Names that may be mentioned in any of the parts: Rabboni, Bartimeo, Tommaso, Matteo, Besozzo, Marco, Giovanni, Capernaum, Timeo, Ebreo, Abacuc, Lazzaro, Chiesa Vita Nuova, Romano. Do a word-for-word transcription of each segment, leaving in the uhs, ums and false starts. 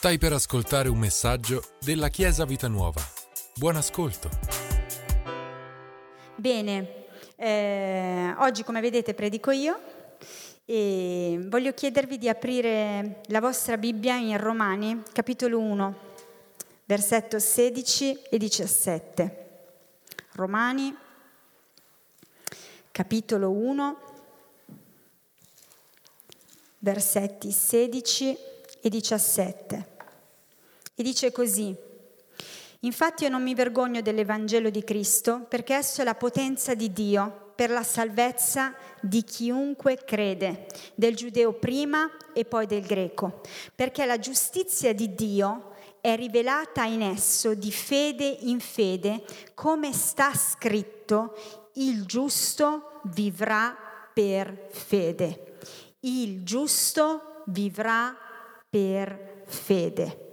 Stai per ascoltare un messaggio della Chiesa Vita Nuova. Buon ascolto. Bene, eh, oggi come vedete predico io e voglio chiedervi di aprire la vostra Bibbia in Romani, capitolo uno, versetto sedici e diciassette. Romani, capitolo uno, versetti sedici e diciassette, e dice così: infatti io non mi vergogno dell'Evangelo di Cristo, perché esso è la potenza di Dio per la salvezza di chiunque crede, del giudeo prima e poi del greco, perché la giustizia di Dio è rivelata in esso di fede in fede, come sta scritto: il giusto vivrà per fede. Il giusto vivrà per fede.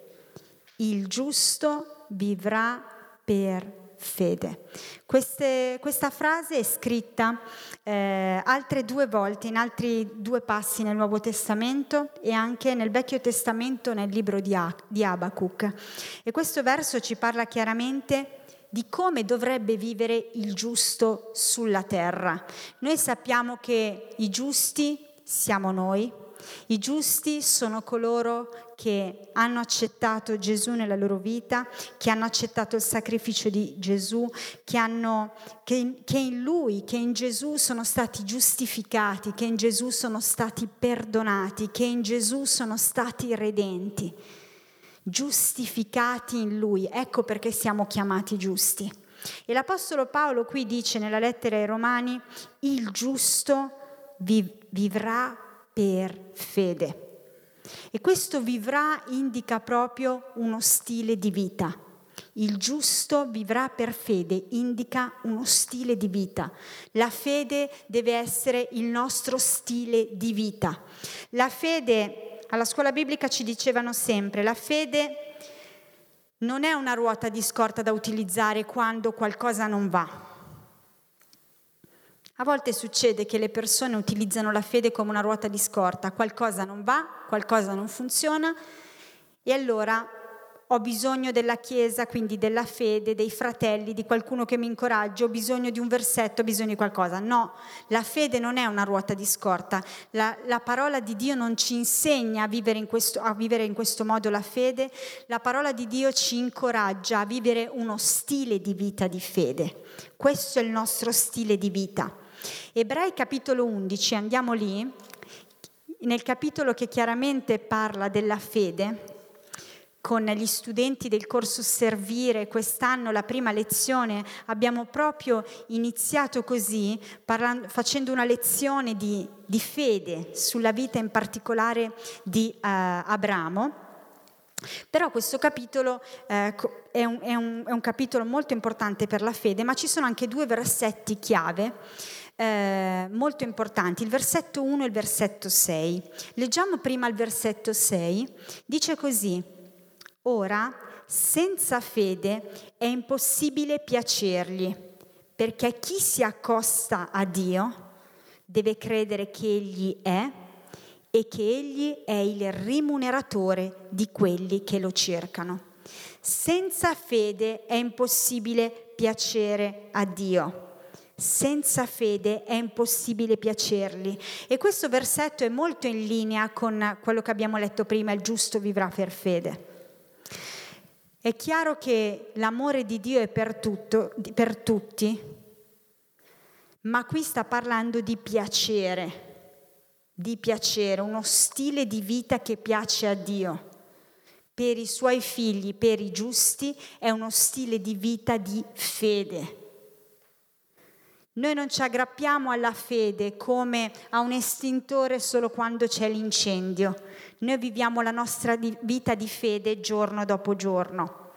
Il giusto vivrà per fede. Queste, questa frase è scritta eh, altre due volte, in altri due passi nel Nuovo Testamento e anche nel Vecchio Testamento nel libro di, A- di Abacuc. E questo verso ci parla chiaramente di come dovrebbe vivere il giusto sulla terra. Noi sappiamo che i giusti siamo noi. I giusti sono coloro che hanno accettato Gesù nella loro vita, che hanno accettato il sacrificio di Gesù, che, hanno, che, che in Lui, che in Gesù sono stati giustificati, che in Gesù sono stati perdonati, che in Gesù sono stati redenti, giustificati in Lui. Ecco perché siamo chiamati giusti. E l'Apostolo Paolo qui dice nella lettera ai Romani: il giusto viv- vivrà per fede. E questo vivrà indica proprio uno stile di vita. Il giusto vivrà per fede indica uno stile di vita. La fede deve essere il nostro stile di vita. La fede, alla scuola biblica ci dicevano sempre, la fede non è una ruota di scorta da utilizzare quando qualcosa non va. A volte succede che le persone utilizzano la fede come una ruota di scorta, qualcosa non va, qualcosa non funziona e allora ho bisogno della Chiesa, quindi della fede, dei fratelli, di qualcuno che mi incoraggia, ho bisogno di un versetto, ho bisogno di qualcosa. No, la fede non è una ruota di scorta, la, la parola di Dio non ci insegna a vivere in questo, a vivere in questo modo la fede, la parola di Dio ci incoraggia a vivere uno stile di vita di fede. Questo è il nostro stile di vita. Ebrei capitolo undici, andiamo lì, nel capitolo che chiaramente parla della fede. Con gli studenti del corso Servire quest'anno la prima lezione abbiamo proprio iniziato così, parlando, facendo una lezione di, di fede sulla vita in particolare di uh, Abramo. Però questo capitolo eh, è, un, è, un, è un capitolo molto importante per la fede, ma ci sono anche due versetti chiave eh, molto importanti, il versetto uno e il versetto sei. Leggiamo prima il versetto sei, dice così: ora, senza fede è impossibile piacergli, perché chi si accosta a Dio deve credere che Egli è e che Egli è il rimuneratore di quelli che lo cercano. Senza fede è impossibile piacere a Dio. Senza fede è impossibile piacergli. E questo versetto è molto in linea con quello che abbiamo letto prima, il giusto vivrà per fede. È chiaro che l'amore di Dio è per, tutto, per tutti, ma qui sta parlando di piacere. Di piacere, uno stile di vita che piace a Dio. Per i suoi figli, per i giusti, è uno stile di vita di fede. Noi non ci aggrappiamo alla fede come a un estintore solo quando c'è l'incendio. Noi viviamo la nostra vita di fede giorno dopo giorno.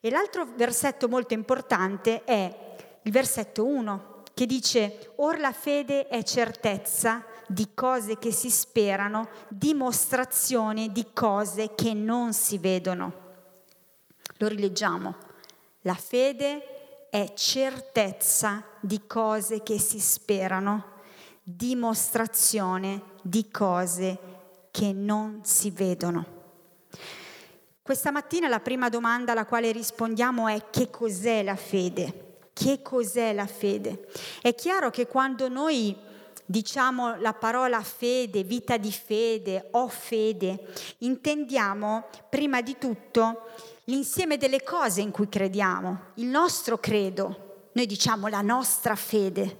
E l'altro versetto molto importante è il versetto uno, che dice: or la fede è certezza di cose che si sperano, dimostrazione di cose che non si vedono. Lo rileggiamo. La fede è certezza di cose che si sperano, dimostrazione di cose che non si vedono. Questa mattina la prima domanda alla quale rispondiamo è: che cos'è la fede? Che cos'è la fede? È chiaro che quando noi diciamo la parola fede, vita di fede, ho fede, intendiamo prima di tutto l'insieme delle cose in cui crediamo, il nostro credo. Noi diciamo la nostra fede.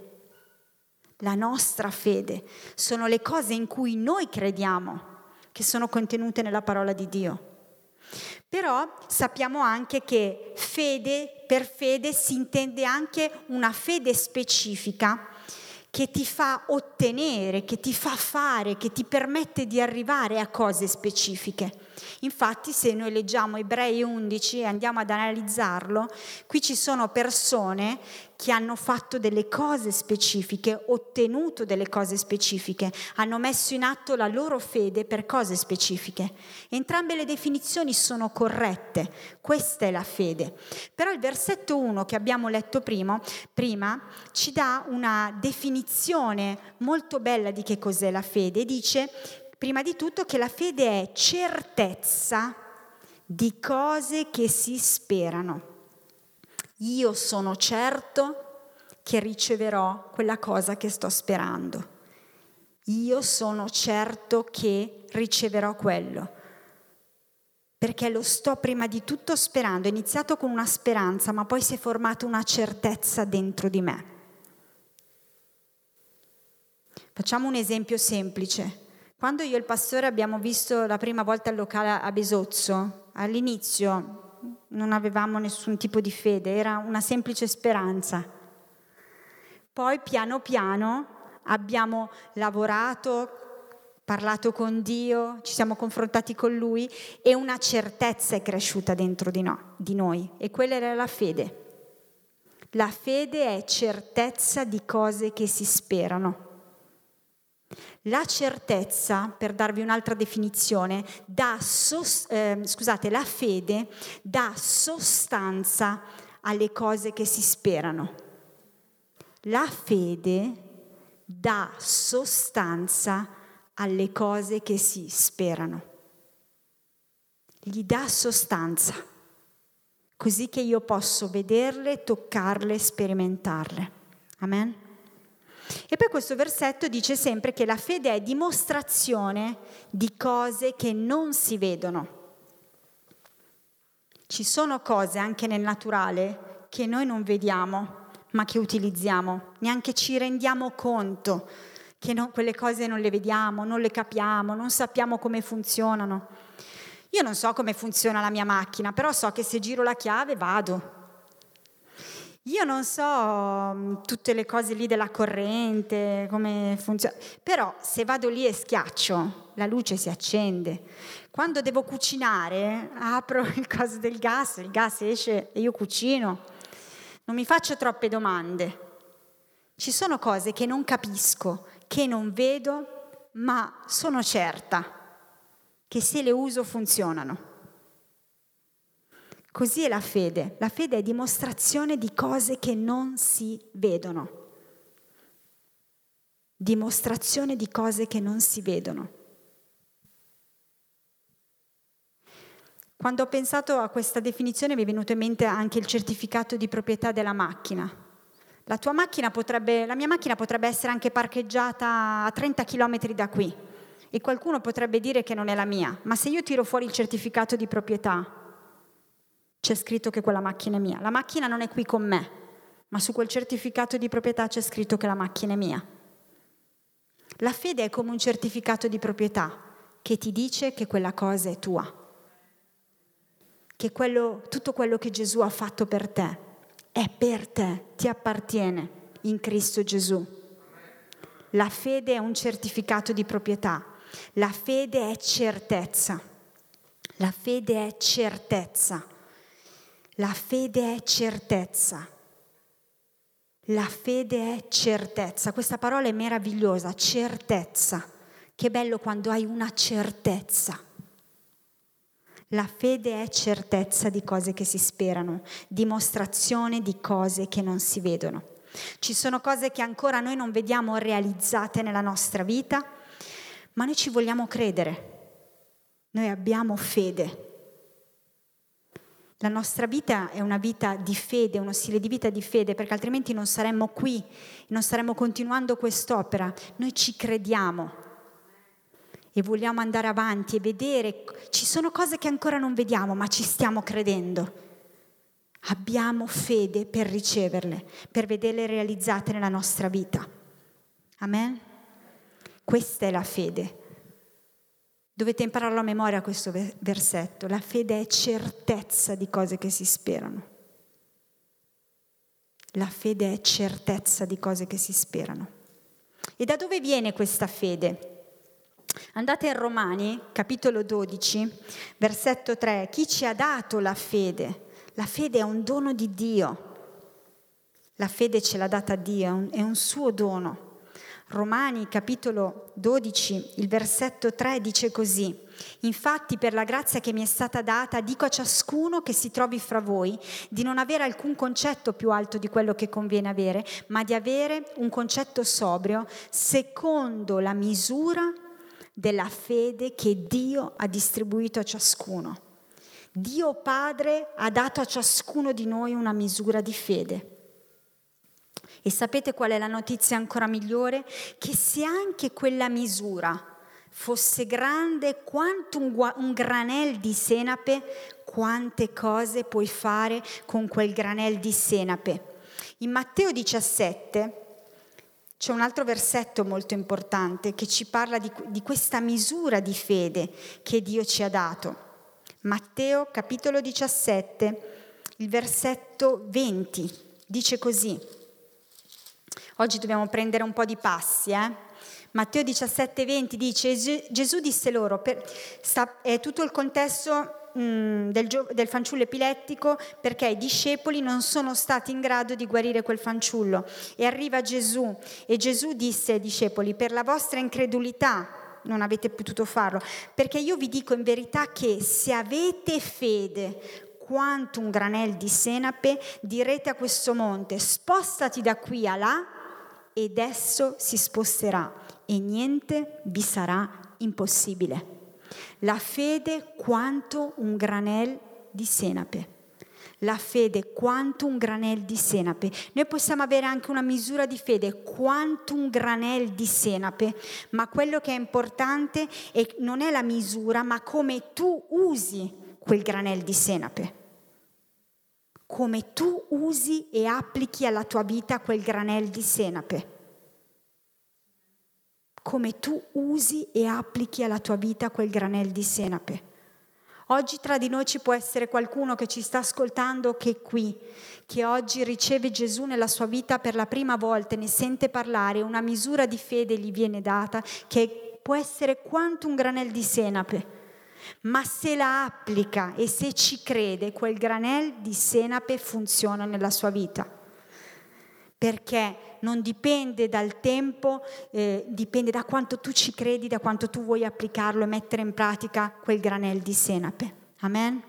La nostra fede sono le cose in cui noi crediamo, che sono contenute nella parola di Dio. Però sappiamo anche che fede, per fede si intende anche una fede specifica che ti fa ottenere, che ti fa fare, che ti permette di arrivare a cose specifiche. Infatti, se noi leggiamo Ebrei undici e andiamo ad analizzarlo, qui ci sono persone che hanno fatto delle cose specifiche, ottenuto delle cose specifiche, hanno messo in atto la loro fede per cose specifiche. Entrambe le definizioni sono corrette, questa è la fede. Però il versetto uno che abbiamo letto prima, prima ci dà una definizione molto bella di che cos'è la fede. Dice prima di tutto che la fede è certezza di cose che si sperano. Io sono certo che riceverò quella cosa che sto sperando. Io sono certo che riceverò quello, perché lo sto prima di tutto sperando. Ho iniziato con una speranza, ma poi si è formata una certezza dentro di me. Facciamo un esempio semplice. Quando io e il pastore abbiamo visto la prima volta il locale a Besozzo, all'inizio non avevamo nessun tipo di fede, era una semplice speranza. Poi piano piano abbiamo lavorato, parlato con Dio, ci siamo confrontati con Lui e una certezza è cresciuta dentro di, no, di noi, e quella era la fede. La fede è certezza di cose che si sperano. La certezza, per darvi un'altra definizione, dà sos- eh, scusate, la fede dà sostanza alle cose che si sperano. La fede dà sostanza alle cose che si sperano. Gli dà sostanza, così che io posso vederle, toccarle, sperimentarle. Amen? E poi questo versetto dice sempre che la fede è dimostrazione di cose che non si vedono. Ci sono cose anche nel naturale che noi non vediamo, ma che utilizziamo, neanche ci rendiamo conto che non, quelle cose non le vediamo, non le capiamo, non sappiamo come funzionano. Io non so come funziona la mia macchina, però so che se giro la chiave vado. Io non so tutte le cose lì della corrente, come funziona, però se vado lì e schiaccio, la luce si accende. Quando devo cucinare, apro il coso del gas, il gas esce e io cucino. Non mi faccio troppe domande. Ci sono cose che non capisco, che non vedo, ma sono certa che se le uso funzionano. Così è la fede. La fede è dimostrazione di cose che non si vedono. Dimostrazione di cose che non si vedono. Quando ho pensato a questa definizione mi è venuto in mente anche il certificato di proprietà della macchina. La tua macchina potrebbe, la mia macchina potrebbe essere anche parcheggiata a trenta chilometri da qui e qualcuno potrebbe dire che non è la mia, ma se io tiro fuori il certificato di proprietà c'è scritto che quella macchina è mia. La macchina non è qui con me, ma su quel certificato di proprietà c'è scritto che la macchina è mia. La fede è come un certificato di proprietà che ti dice che quella cosa è tua, che quello, tutto quello che Gesù ha fatto per te è per te, ti appartiene in Cristo Gesù. La fede è un certificato di proprietà. La fede è certezza. La fede è certezza. La fede è certezza. La fede è certezza. Questa parola è meravigliosa, certezza. Che bello quando hai una certezza. La fede è certezza di cose che si sperano, dimostrazione di cose che non si vedono. Ci sono cose che ancora noi non vediamo realizzate nella nostra vita, ma noi ci vogliamo credere. Noi abbiamo fede. La nostra vita è una vita di fede, uno stile di vita di fede, perché altrimenti non saremmo qui, non staremmo continuando quest'opera. Noi ci crediamo e vogliamo andare avanti e vedere, ci sono cose che ancora non vediamo, ma ci stiamo credendo. Abbiamo fede per riceverle, per vederle realizzate nella nostra vita. Amen? Questa è la fede. Dovete impararlo a memoria questo versetto. La fede è certezza di cose che si sperano. La fede è certezza di cose che si sperano. E da dove viene questa fede? Andate in Romani, capitolo dodici, versetto tre. Chi ci ha dato la fede? La fede è un dono di Dio. La fede ce l'ha data Dio, è un, è un suo dono. Romani, capitolo dodici, il versetto tre dice così: infatti per la grazia che mi è stata data dico a ciascuno che si trovi fra voi di non avere alcun concetto più alto di quello che conviene avere, ma di avere un concetto sobrio secondo la misura della fede che Dio ha distribuito a ciascuno. Dio Padre ha dato a ciascuno di noi una misura di fede. E sapete qual è la notizia ancora migliore? Che se anche quella misura fosse grande quanto un, gu- un granel di senape, quante cose puoi fare con quel granel di senape. In Matteo diciassette c'è un altro versetto molto importante che ci parla di, di questa misura di fede che Dio ci ha dato. Matteo capitolo diciassette, il versetto venti, dice così. Oggi dobbiamo prendere un po' di passi, eh? Matteo diciassette venti dice: Gesù disse loro, per, sta, è tutto il contesto mh, del, gio, del fanciullo epilettico, perché i discepoli non sono stati in grado di guarire quel fanciullo. E arriva Gesù e Gesù disse ai discepoli: per la vostra incredulità non avete potuto farlo, perché io vi dico in verità che se avete fede quanto un granel di senape, direte a questo monte: spostati da qui a là, ed esso si sposterà, e niente vi sarà impossibile. La fede quanto un granel di senape. La fede quanto un granel di senape. Noi possiamo avere anche una misura di fede quanto un granel di senape, ma quello che è importante è, non è la misura, ma come tu usi quel granel di senape. Come tu usi e applichi alla tua vita quel granel di senape. Come tu usi e applichi alla tua vita quel granel di senape. Oggi tra di noi ci può essere qualcuno che ci sta ascoltando, che è qui, che oggi riceve Gesù nella sua vita per la prima volta, ne sente parlare, una misura di fede gli viene data che può essere quanto un granel di senape, ma se la applica e se ci crede, quel granel di senape funziona nella sua vita, perché non dipende dal tempo, eh, dipende da quanto tu ci credi, da quanto tu vuoi applicarlo e mettere in pratica quel granel di senape. Amen?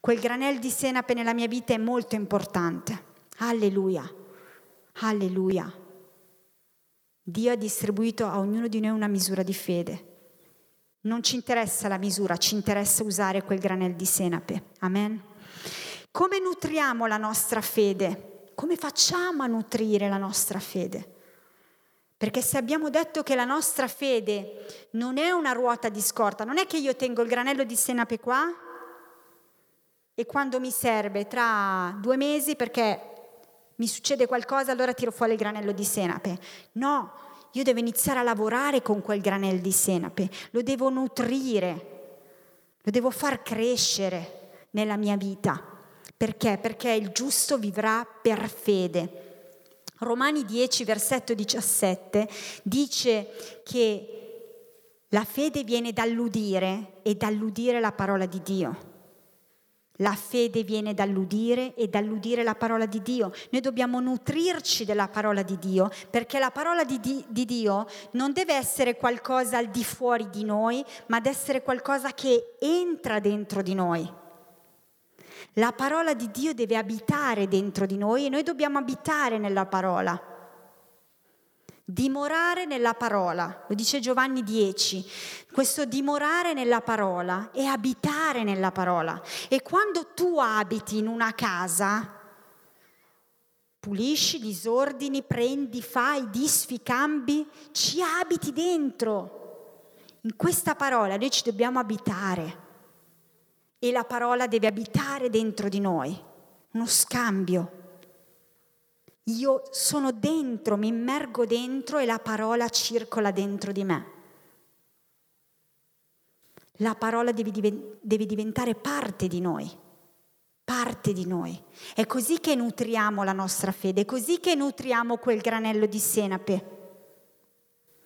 Quel granel di senape nella mia vita è molto importante. Alleluia, alleluia. Dio ha distribuito a ognuno di noi una misura di fede. Non ci interessa la misura, ci interessa usare quel granel di senape. Amen? Come nutriamo la nostra fede? Come facciamo a nutrire la nostra fede? Perché se abbiamo detto che la nostra fede non è una ruota di scorta, non è che io tengo il granello di senape qua e quando mi serve tra due mesi perché mi succede qualcosa allora tiro fuori il granello di senape. No, io devo iniziare a lavorare con quel granello di senape, lo devo nutrire, lo devo far crescere nella mia vita. Perché? Perché il giusto vivrà per fede. Romani dieci, versetto diciassette, dice che la fede viene dall'udire e dall'udire la parola di Dio. La fede viene dall'udire e dall'udire la parola di Dio. Noi dobbiamo nutrirci della parola di Dio, perché la parola di, di, di Dio non deve essere qualcosa al di fuori di noi, ma deve essere qualcosa che entra dentro di noi. La parola di Dio deve abitare dentro di noi e noi dobbiamo abitare nella parola. Dimorare nella parola, lo dice Giovanni dieci, questo dimorare nella parola è abitare nella parola. E quando tu abiti in una casa, pulisci, disordini, prendi, fai, disfi, cambi, ci abiti dentro. In questa parola noi ci dobbiamo abitare e la parola deve abitare dentro di noi, uno scambio. Io sono dentro, mi immergo dentro e la parola circola dentro di me. La parola deve, diven- deve diventare parte di noi, parte di noi. È così che nutriamo la nostra fede, è così che nutriamo quel granello di senape.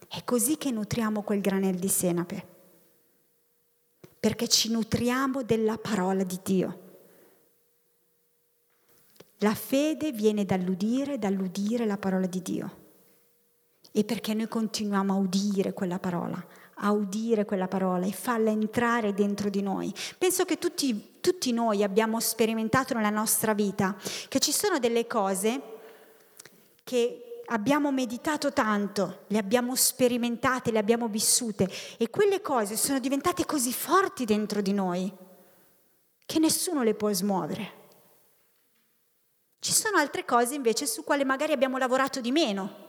È così che nutriamo quel granello di senape. Perché ci nutriamo della parola di Dio. La fede viene dall'udire, dall'udire la parola di Dio. E perché noi continuiamo a udire quella parola, a udire quella parola e farla entrare dentro di noi. Penso che tutti, tutti noi abbiamo sperimentato nella nostra vita che ci sono delle cose che abbiamo meditato tanto, le abbiamo sperimentate, le abbiamo vissute e quelle cose sono diventate così forti dentro di noi che nessuno le può smuovere. Ci sono altre cose invece su quali magari abbiamo lavorato di meno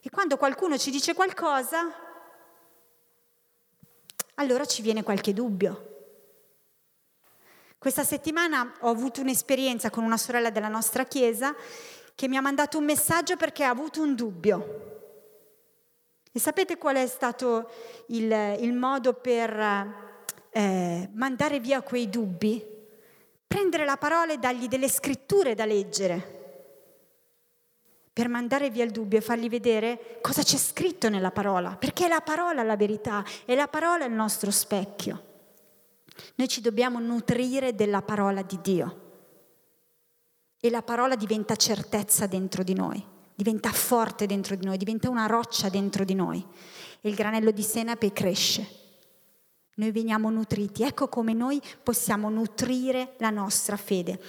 e quando qualcuno ci dice qualcosa allora ci viene qualche dubbio. Questa settimana ho avuto un'esperienza con una sorella della nostra chiesa che mi ha mandato un messaggio perché ha avuto un dubbio. E sapete qual è stato il, il modo per eh, mandare via quei dubbi? Prendere la parola e dargli delle scritture da leggere per mandare via il dubbio e fargli vedere cosa c'è scritto nella parola, perché è la parola la verità, è la parola il nostro specchio. Noi ci dobbiamo nutrire della parola di Dio e la parola diventa certezza dentro di noi, diventa forte dentro di noi, diventa una roccia dentro di noi e il granello di senape cresce. Noi veniamo nutriti, ecco come noi possiamo nutrire la nostra fede.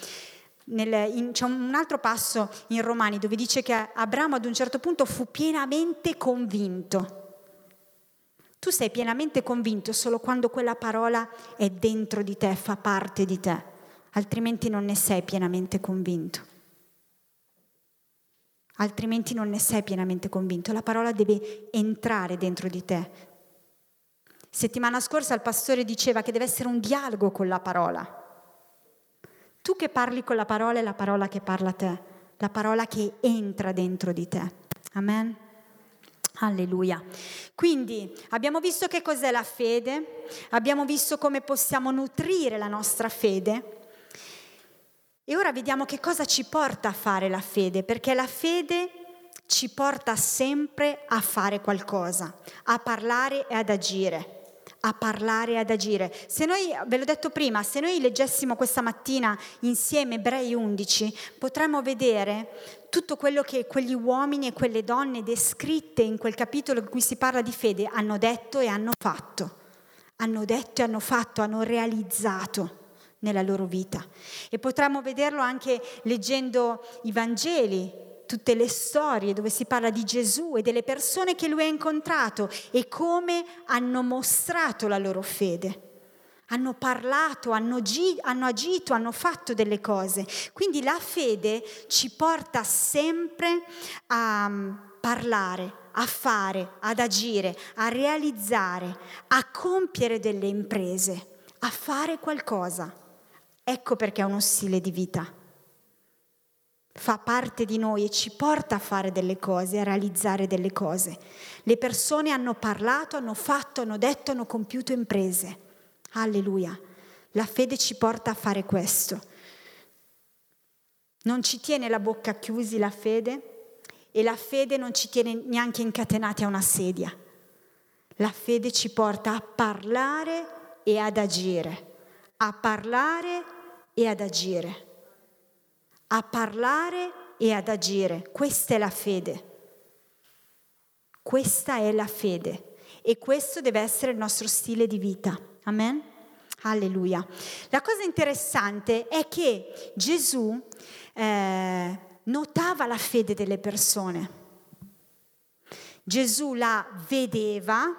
Nel, in, c'è un altro passo in Romani dove dice che Abramo ad un certo punto fu pienamente convinto. Tu sei pienamente convinto solo quando quella parola è dentro di te, fa parte di te, altrimenti non ne sei pienamente convinto. Altrimenti non ne sei pienamente convinto, la parola deve entrare dentro di te. Settimana scorsa il pastore diceva che deve essere un dialogo con la parola. Tu che parli con la parola è la parola che parla a te, la parola che entra dentro di te. Amen? Alleluia. Quindi abbiamo visto che cos'è la fede, abbiamo visto come possiamo nutrire la nostra fede e ora vediamo che cosa ci porta a fare la fede, perché la fede ci porta sempre a fare qualcosa, a parlare e ad agire, a parlare e ad agire. Se noi, ve l'ho detto prima, se noi leggessimo questa mattina insieme Ebrei undici, potremmo vedere tutto quello che quegli uomini e quelle donne descritte in quel capitolo in cui si parla di fede hanno detto e hanno fatto, hanno detto e hanno fatto, hanno realizzato nella loro vita. E potremmo vederlo anche leggendo i Vangeli, tutte le storie dove si parla di Gesù e delle persone che lui ha incontrato e come hanno mostrato la loro fede. Hanno parlato, hanno, gi- hanno agito, hanno fatto delle cose. Quindi la fede ci porta sempre a parlare, a fare, ad agire, a realizzare, a compiere delle imprese, a fare qualcosa. Ecco perché è uno stile di vita. Fa parte di noi e ci porta a fare delle cose, a realizzare delle cose. Le persone hanno parlato, hanno fatto, hanno detto, hanno compiuto imprese. Alleluia. La fede ci porta a fare questo. Non ci tiene la bocca chiusi la fede e la fede non ci tiene neanche incatenati a una sedia. La fede ci porta a parlare e ad agire, a parlare e ad agire. A parlare e ad agire. Questa è la fede. Questa è la fede. E questo deve essere il nostro stile di vita. Amen? Alleluia. La cosa interessante è che Gesù eh, notava la fede delle persone. Gesù la vedeva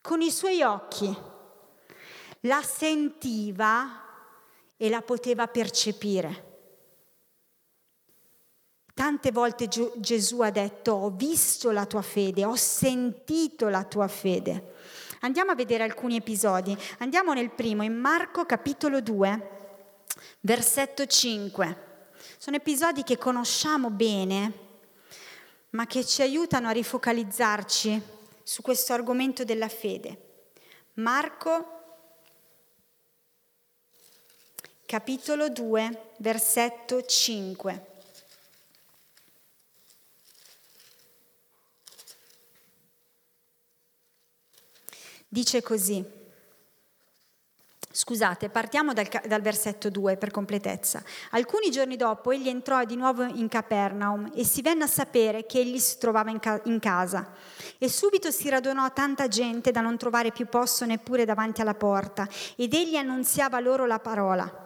con i suoi occhi, la sentiva e la poteva percepire. Tante volte Gesù ha detto: ho visto la tua fede, ho sentito la tua fede. Andiamo a vedere alcuni episodi. Andiamo nel primo, in Marco capitolo due, versetto cinque. Sono episodi che conosciamo bene, ma che ci aiutano a rifocalizzarci su questo argomento della fede. Marco capitolo due, versetto cinque. Dice così, scusate, partiamo dal, dal versetto due per completezza. Alcuni giorni dopo egli entrò di nuovo in Capernaum e si venne a sapere che egli si trovava in, ca- in casa. E subito si radunò tanta gente da non trovare più posto neppure davanti alla porta, ed egli annunziava loro la parola.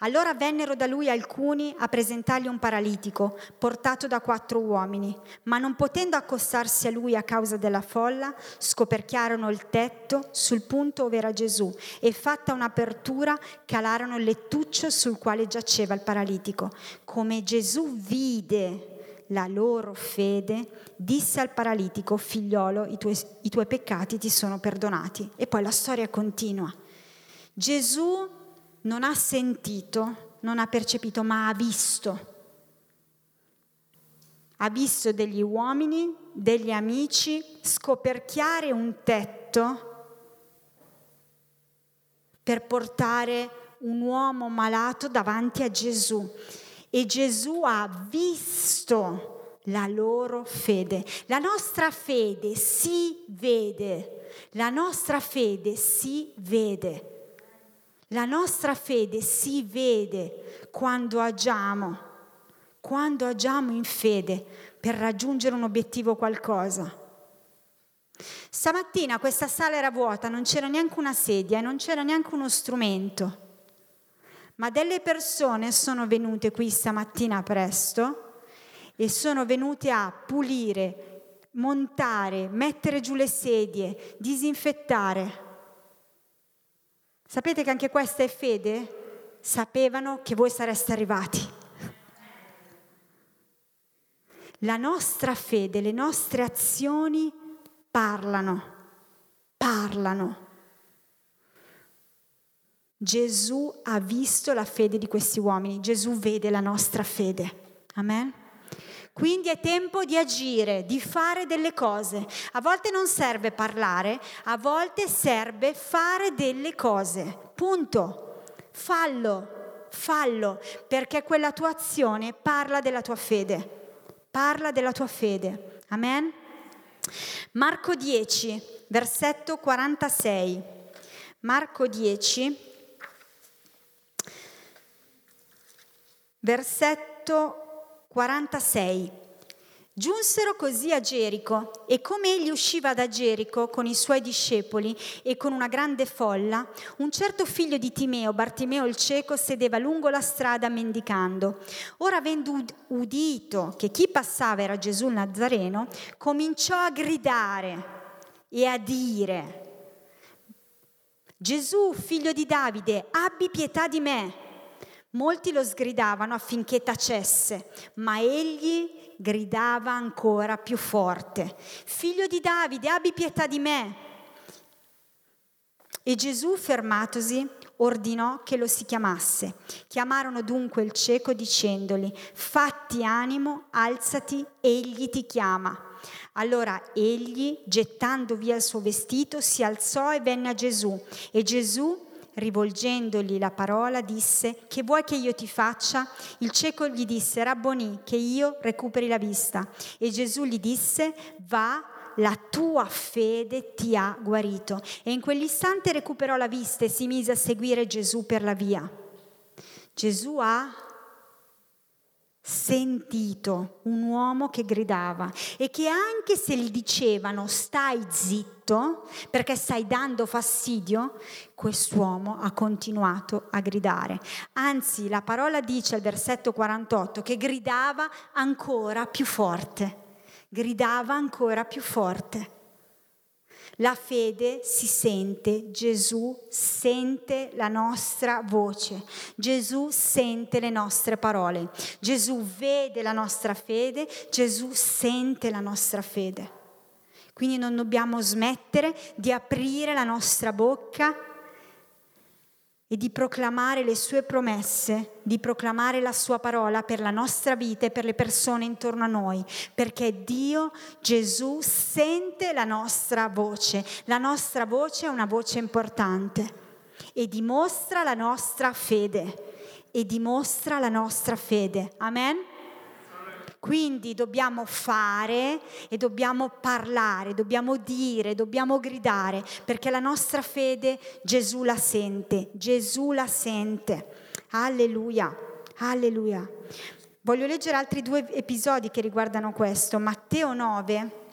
Allora vennero da lui alcuni a presentargli un paralitico portato da quattro uomini, ma non potendo accostarsi a lui a causa della folla, scoperchiarono il tetto sul punto dove era Gesù e, fatta un'apertura, calarono il lettuccio sul quale giaceva il paralitico. Come Gesù vide la loro fede, disse al paralitico: figliolo, i tuoi, i tuoi peccati ti sono perdonati. E poi la storia continua. Gesù non ha sentito, non ha percepito, ma ha visto. Ha visto degli uomini, degli amici scoperchiare un tetto per portare un uomo malato davanti a Gesù. E Gesù ha visto la loro fede. La nostra fede si vede. La nostra fede si vede. La nostra fede si vede quando agiamo, quando agiamo in fede per raggiungere un obiettivo o qualcosa. Stamattina questa sala era vuota, non c'era neanche una sedia e non c'era neanche uno strumento, ma delle persone sono venute qui stamattina presto e sono venute a pulire, montare, mettere giù le sedie, disinfettare. Sapete che anche questa è fede? Sapevano che voi sareste arrivati. La nostra fede, le nostre azioni parlano, parlano. Gesù ha visto la fede di questi uomini, Gesù vede la nostra fede. Amen? Quindi è tempo di agire, di fare delle cose. A volte non serve parlare, a volte serve fare delle cose. Punto. Fallo, fallo, perché quella tua azione parla della tua fede. Parla della tua fede. Amen? Marco dieci, versetto quarantasei. Marco dieci, versetto quarantasei. Giunsero così a Gerico, e come egli usciva da Gerico con i suoi discepoli e con una grande folla, un certo figlio di Timeo, Bartimeo il cieco, sedeva lungo la strada mendicando. Ora, avendo udito che chi passava era Gesù il Nazareno, cominciò a gridare e a dire: Gesù, figlio di Davide, abbi pietà di me. Molti lo sgridavano affinché tacesse, ma egli gridava ancora più forte: Figlio di Davide, abbi pietà di me. E Gesù, fermatosi, ordinò che lo si chiamasse. Chiamarono dunque il cieco dicendogli: Fatti animo, alzati, egli ti chiama. Allora egli, gettando via il suo vestito, si alzò e venne a Gesù. E Gesù, rivolgendogli la parola, disse: che vuoi che io ti faccia? Il cieco gli disse: Rabboni, che io recuperi la vista. E Gesù gli disse: va, la tua fede ti ha guarito. E in quell'istante recuperò la vista e si mise a seguire Gesù per la via. Gesù ha sentito un uomo che gridava e che, anche se gli dicevano stai zitto perché stai dando fastidio, quest'uomo ha continuato a gridare. Anzi, la parola dice al versetto quarantotto che gridava ancora più forte, gridava ancora più forte. La fede si sente, Gesù sente la nostra voce, Gesù sente le nostre parole, Gesù vede la nostra fede, Gesù sente la nostra fede. Quindi non dobbiamo smettere di aprire la nostra bocca e di proclamare le sue promesse, di proclamare la sua parola per la nostra vita e per le persone intorno a noi, perché Dio, Gesù, sente la nostra voce. La nostra voce è una voce importante e dimostra la nostra fede, e dimostra la nostra fede. Amen? Quindi dobbiamo fare e dobbiamo parlare, dobbiamo dire, dobbiamo gridare, perché la nostra fede Gesù la sente, Gesù la sente. Alleluia, alleluia. Voglio leggere altri due episodi che riguardano questo. Matteo nove,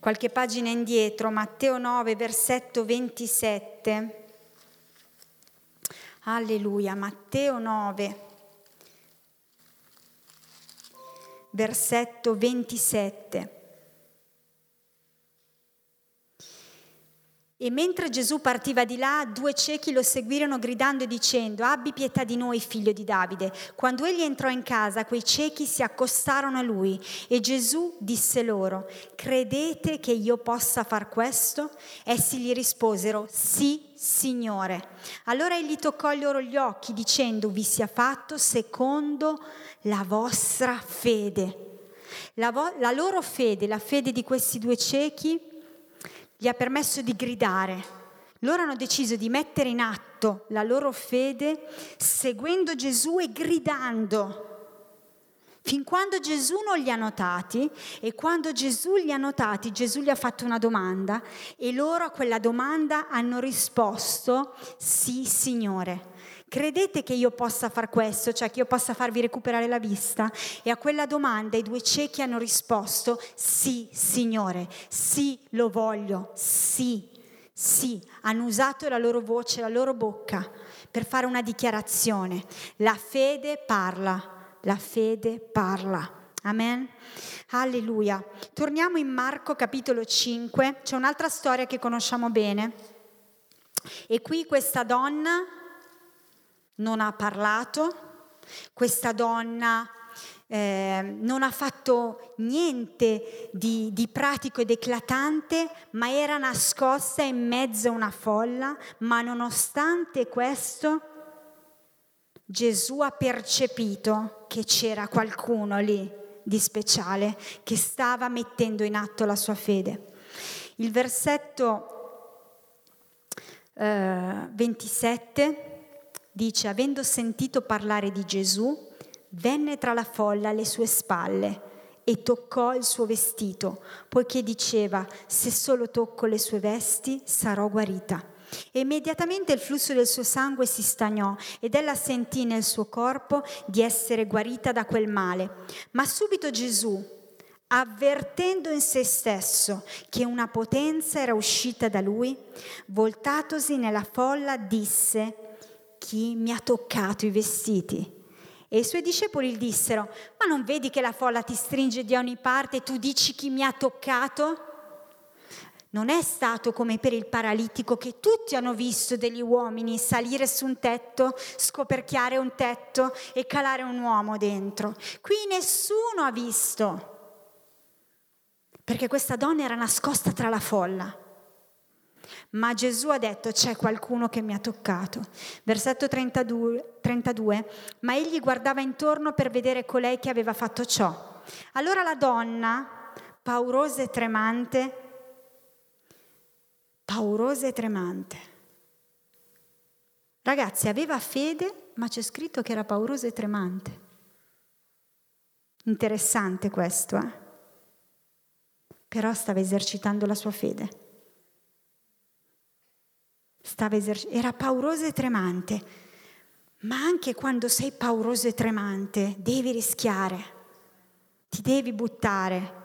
qualche pagina indietro, Matteo nove, versetto ventisette. Alleluia, Matteo nove. Versetto ventisette. E mentre Gesù partiva di là, due ciechi lo seguirono gridando e dicendo: abbi pietà di noi, figlio di Davide. Quando egli entrò in casa, quei ciechi si accostarono a lui e Gesù disse loro: credete che io possa far questo? Essi gli risposero: sì, Signore. Allora egli toccò loro gli occhi dicendo: vi sia fatto secondo la vostra fede. La, vo- la loro fede, la fede di questi due ciechi, gli ha permesso di gridare. Loro hanno deciso di mettere in atto la loro fede seguendo Gesù e gridando. Fin quando Gesù non li ha notati, e quando Gesù li ha notati, Gesù gli ha fatto una domanda e loro a quella domanda hanno risposto: sì, Signore. Credete che io possa far questo, cioè che io possa farvi recuperare la vista? E a quella domanda i due ciechi hanno risposto: sì, Signore, sì, lo voglio, sì, sì. Hanno usato la loro voce, la loro bocca per fare una dichiarazione. La fede parla. La fede parla. Amen. Alleluia. Torniamo in Marco capitolo cinque. C'è un'altra storia che conosciamo bene. E qui questa donna non ha parlato. Questa donna eh, non ha fatto niente di, di pratico ed eclatante, ma era nascosta in mezzo a una folla. Ma nonostante questo, Gesù ha percepito che c'era qualcuno lì di speciale che stava mettendo in atto la sua fede. Il versetto eh, ventisette dice: avendo sentito parlare di Gesù, venne tra la folla alle sue spalle e toccò il suo vestito, poiché diceva: se solo tocco le sue vesti sarò guarita. E immediatamente il flusso del suo sangue si stagnò ed ella sentì nel suo corpo di essere guarita da quel male. Ma subito Gesù, avvertendo in se stesso che una potenza era uscita da lui, voltatosi nella folla disse: chi mi ha toccato i vestiti? E i suoi discepoli gli dissero: ma non vedi che la folla ti stringe di ogni parte e tu dici: chi mi ha toccato? Non è stato come per il paralitico, che tutti hanno visto degli uomini salire su un tetto, scoperchiare un tetto e calare un uomo dentro. Qui nessuno ha visto, perché questa donna era nascosta tra la folla. Ma Gesù ha detto: c'è qualcuno che mi ha toccato. Versetto trentadue, trentadue. Ma egli guardava intorno per vedere colei che aveva fatto ciò. Allora la donna, paurosa e tremante, paurosa e tremante. Ragazzi, aveva fede, ma c'è scritto che era paurosa e tremante. Interessante questo, eh? Però stava esercitando la sua fede. Stava eserc- era paurosa e tremante, ma anche quando sei pauroso e tremante devi rischiare, ti devi buttare.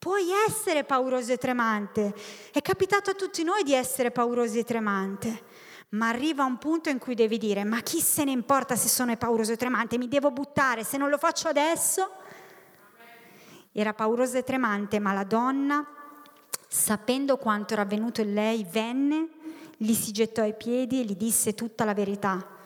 Puoi essere pauroso e tremante, è capitato a tutti noi di essere paurosi e tremante, ma arriva un punto in cui devi dire: ma chi se ne importa se sono pauroso e tremante, mi devo buttare, se non lo faccio adesso. Era paurosa e tremante, ma la donna, sapendo quanto era avvenuto in lei, venne, gli si gettò ai piedi e gli disse tutta la verità.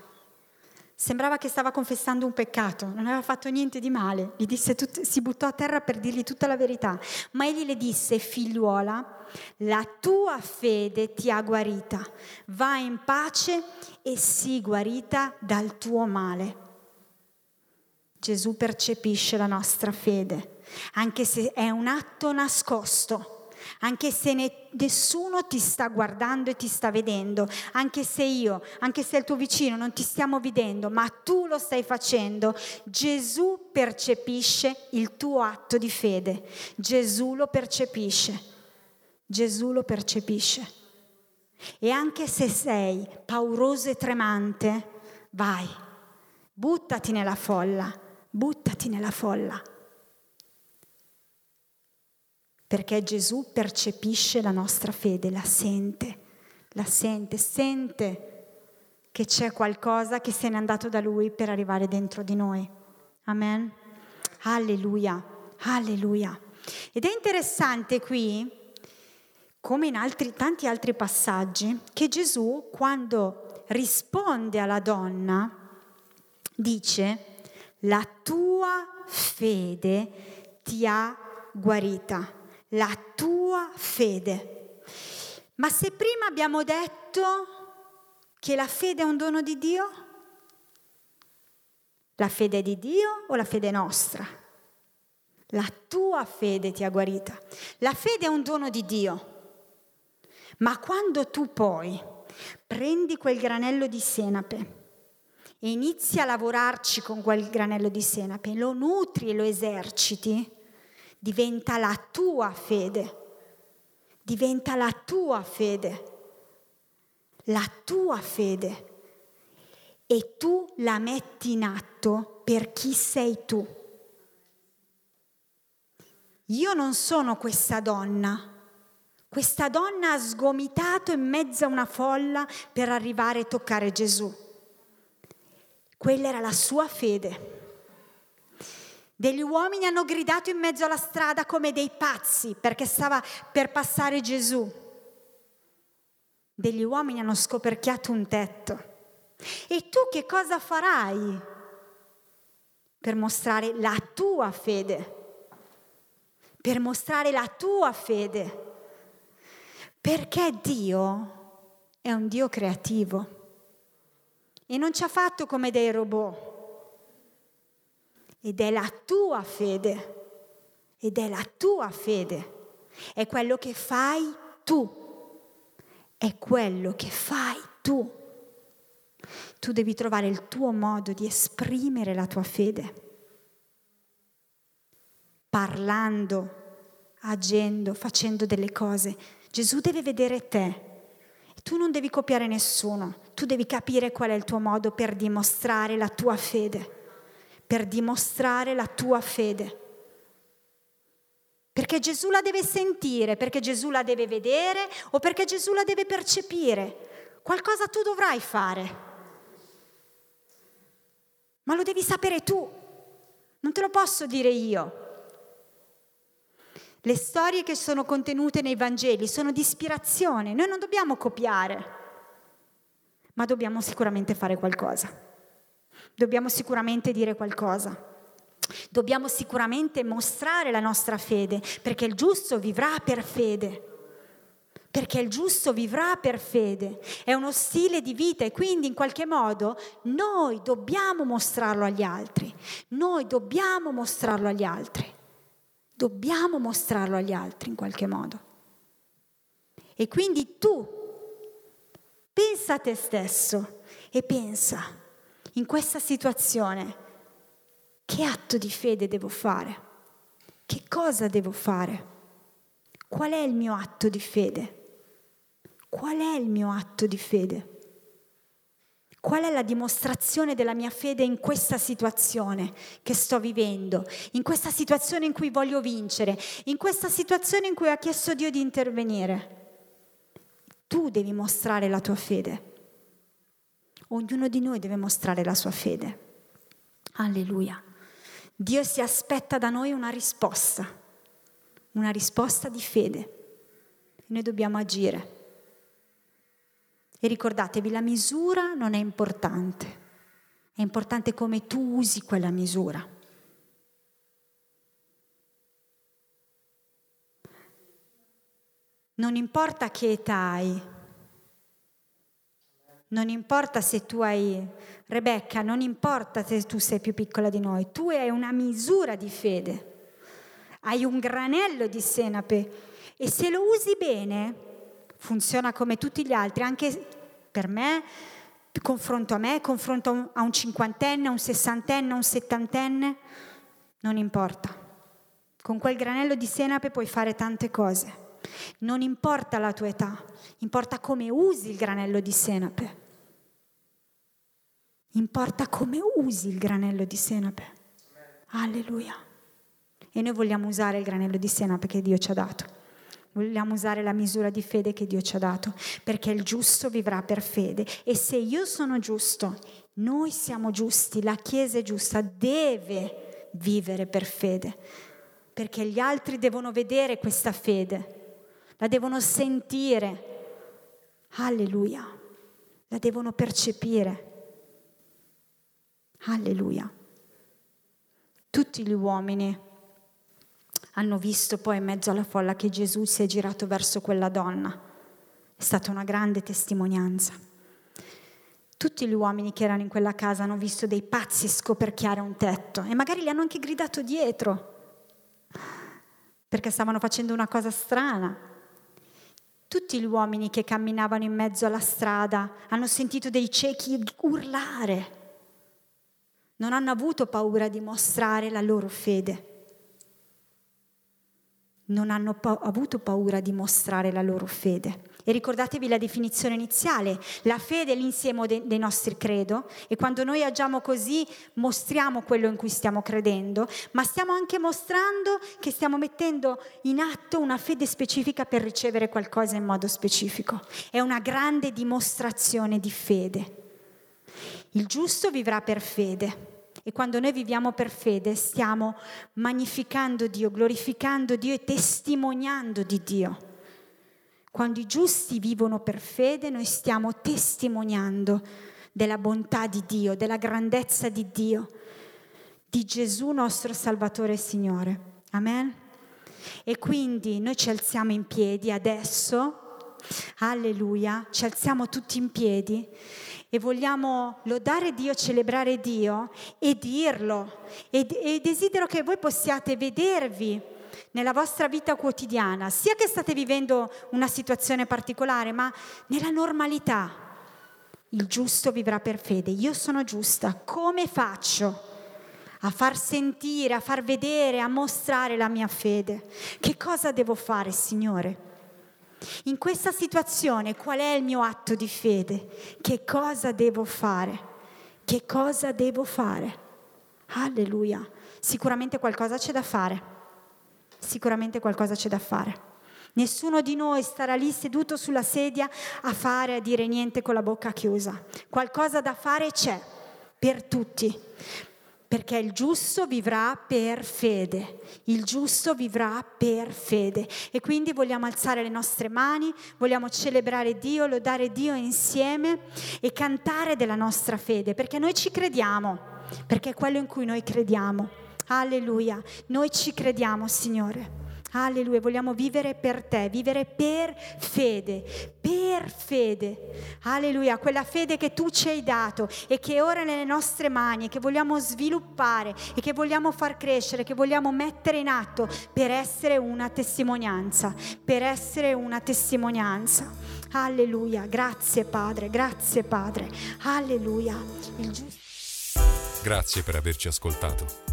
Sembrava che stava confessando un peccato, non aveva fatto niente di male, gli disse tut- si buttò a terra per dirgli tutta la verità. Ma egli le disse: figliuola, la tua fede ti ha guarita, va in pace e sii guarita dal tuo male. Gesù percepisce la nostra fede, anche se è un atto nascosto, anche se ne, nessuno ti sta guardando e ti sta vedendo, anche se io, anche se il tuo vicino non ti stiamo vedendo, ma tu lo stai facendo. Gesù percepisce il tuo atto di fede, Gesù lo percepisce, Gesù lo percepisce. E anche se sei pauroso e tremante, vai, buttati nella folla. Buttati nella folla, perché Gesù percepisce la nostra fede, la sente, la sente, sente che c'è qualcosa che se n'è andato da Lui per arrivare dentro di noi. Amen? Alleluia, alleluia. Ed è interessante qui, come in altri, tanti altri passaggi, che Gesù, quando risponde alla donna, dice: la tua fede ti ha guarita, la tua fede. Ma se prima abbiamo detto che la fede è un dono di Dio, la fede è di Dio o la fede è nostra? La tua fede ti ha guarita. La fede è un dono di Dio. Ma quando tu poi prendi quel granello di senape e inizi a lavorarci con quel granello di senape, lo nutri e lo eserciti, diventa la tua fede, diventa la tua fede, la tua fede, e tu la metti in atto per chi sei tu. Io non sono questa donna. Questa donna ha sgomitato in mezzo a una folla per arrivare e toccare Gesù. Quella era la sua fede. Degli uomini hanno gridato in mezzo alla strada come dei pazzi perché stava per passare Gesù. Degli uomini hanno scoperchiato un tetto. E tu che cosa farai per mostrare la tua fede? Per mostrare la tua fede. Perché Dio è un Dio creativo. E non ci ha fatto come dei robot. Ed è la tua fede. Ed è la tua fede. È quello che fai tu. È quello che fai tu. Tu devi trovare il tuo modo di esprimere la tua fede. Parlando, agendo, facendo delle cose. Gesù deve vedere te. Tu non devi copiare nessuno, tu devi capire qual è il tuo modo per dimostrare la tua fede, per dimostrare la tua fede. Perché Gesù la deve sentire, perché Gesù la deve vedere o perché Gesù la deve percepire. Qualcosa tu dovrai fare, ma lo devi sapere tu, non te lo posso dire io. Le storie che sono contenute nei Vangeli sono di ispirazione. Noi non dobbiamo copiare, ma dobbiamo sicuramente fare qualcosa. Dobbiamo sicuramente dire qualcosa. Dobbiamo sicuramente mostrare la nostra fede, perché il giusto vivrà per fede. Perché il giusto vivrà per fede. È uno stile di vita e quindi in qualche modo noi dobbiamo mostrarlo agli altri. Noi dobbiamo mostrarlo agli altri. Dobbiamo mostrarlo agli altri in qualche modo. E quindi tu pensa a te stesso e pensa: in questa situazione che atto di fede devo fare? Che cosa devo fare? Qual è il mio atto di fede? Qual è il mio atto di fede? Qual è la dimostrazione della mia fede in questa situazione che sto vivendo, in questa situazione in cui voglio vincere, in questa situazione in cui ha chiesto Dio di intervenire? Tu devi mostrare la tua fede. Ognuno di noi deve mostrare la sua fede. Alleluia. Dio si aspetta da noi una risposta, una risposta di fede. Noi dobbiamo agire. E ricordatevi, la misura non è importante, è importante come tu usi quella misura. Non importa che età hai, non importa se tu hai Rebecca, non importa se tu sei più piccola di noi, tu hai una misura di fede, hai un granello di senape e se lo usi bene funziona come tutti gli altri, anche per me, confronto a me, confronto a un cinquantenne, a un sessantenne, a un settantenne, non importa. Con quel granello di senape puoi fare tante cose. Non importa la tua età, importa come usi il granello di senape. Importa come usi il granello di senape. Alleluia. E noi vogliamo usare il granello di senape che Dio ci ha dato. Vogliamo usare la misura di fede che Dio ci ha dato, perché il giusto vivrà per fede. E se io sono giusto, noi siamo giusti, la Chiesa è giusta, deve vivere per fede, perché gli altri devono vedere questa fede, la devono sentire, alleluia, la devono percepire, alleluia. Tutti gli uomini hanno visto poi in mezzo alla folla che Gesù si è girato verso quella donna. È stata una grande testimonianza. Tutti gli uomini che erano in quella casa hanno visto dei pazzi scoperchiare un tetto e magari gli hanno anche gridato dietro perché stavano facendo una cosa strana. Tutti gli uomini che camminavano in mezzo alla strada hanno sentito dei ciechi urlare. Non hanno avuto paura di mostrare la loro fede. Non hanno pa- avuto paura di mostrare la loro fede. E ricordatevi la definizione iniziale: la fede è l'insieme de- dei nostri credo, e quando noi agiamo così mostriamo quello in cui stiamo credendo, ma stiamo anche mostrando che stiamo mettendo in atto una fede specifica per ricevere qualcosa in modo specifico. È una grande dimostrazione di fede. Il giusto vivrà per fede. E quando noi viviamo per fede stiamo magnificando Dio, glorificando Dio e testimoniando di Dio. Quando i giusti vivono per fede noi stiamo testimoniando della bontà di Dio, della grandezza di Dio, di Gesù nostro Salvatore e Signore. Amen? E quindi noi ci alziamo in piedi adesso, alleluia, ci alziamo tutti in piedi. E vogliamo lodare Dio, celebrare Dio e dirlo. E, e desidero che voi possiate vedervi nella vostra vita quotidiana, sia che state vivendo una situazione particolare, ma nella normalità. Il giusto vivrà per fede. Io sono giusta. Come faccio a far sentire, a far vedere, a mostrare la mia fede? Che cosa devo fare, Signore? In questa situazione qual è il mio atto di fede? Che cosa devo fare? Che cosa devo fare? Alleluia. Sicuramente qualcosa c'è da fare. Sicuramente qualcosa c'è da fare. Nessuno di noi starà lì seduto sulla sedia a fare, a dire niente con la bocca chiusa. Qualcosa da fare c'è per tutti. Perché il giusto vivrà per fede, il giusto vivrà per fede. E quindi vogliamo alzare le nostre mani, vogliamo celebrare Dio, lodare Dio insieme e cantare della nostra fede, perché noi ci crediamo, perché è quello in cui noi crediamo. Alleluia, noi ci crediamo, Signore. Alleluia, vogliamo vivere per te, vivere per fede, per fede. Alleluia, quella fede che tu ci hai dato e che ora è nelle nostre mani, che vogliamo sviluppare e che vogliamo far crescere, che vogliamo mettere in atto per essere una testimonianza, per essere una testimonianza. Alleluia, grazie Padre, grazie Padre. Alleluia. Il giusto... Grazie per averci ascoltato.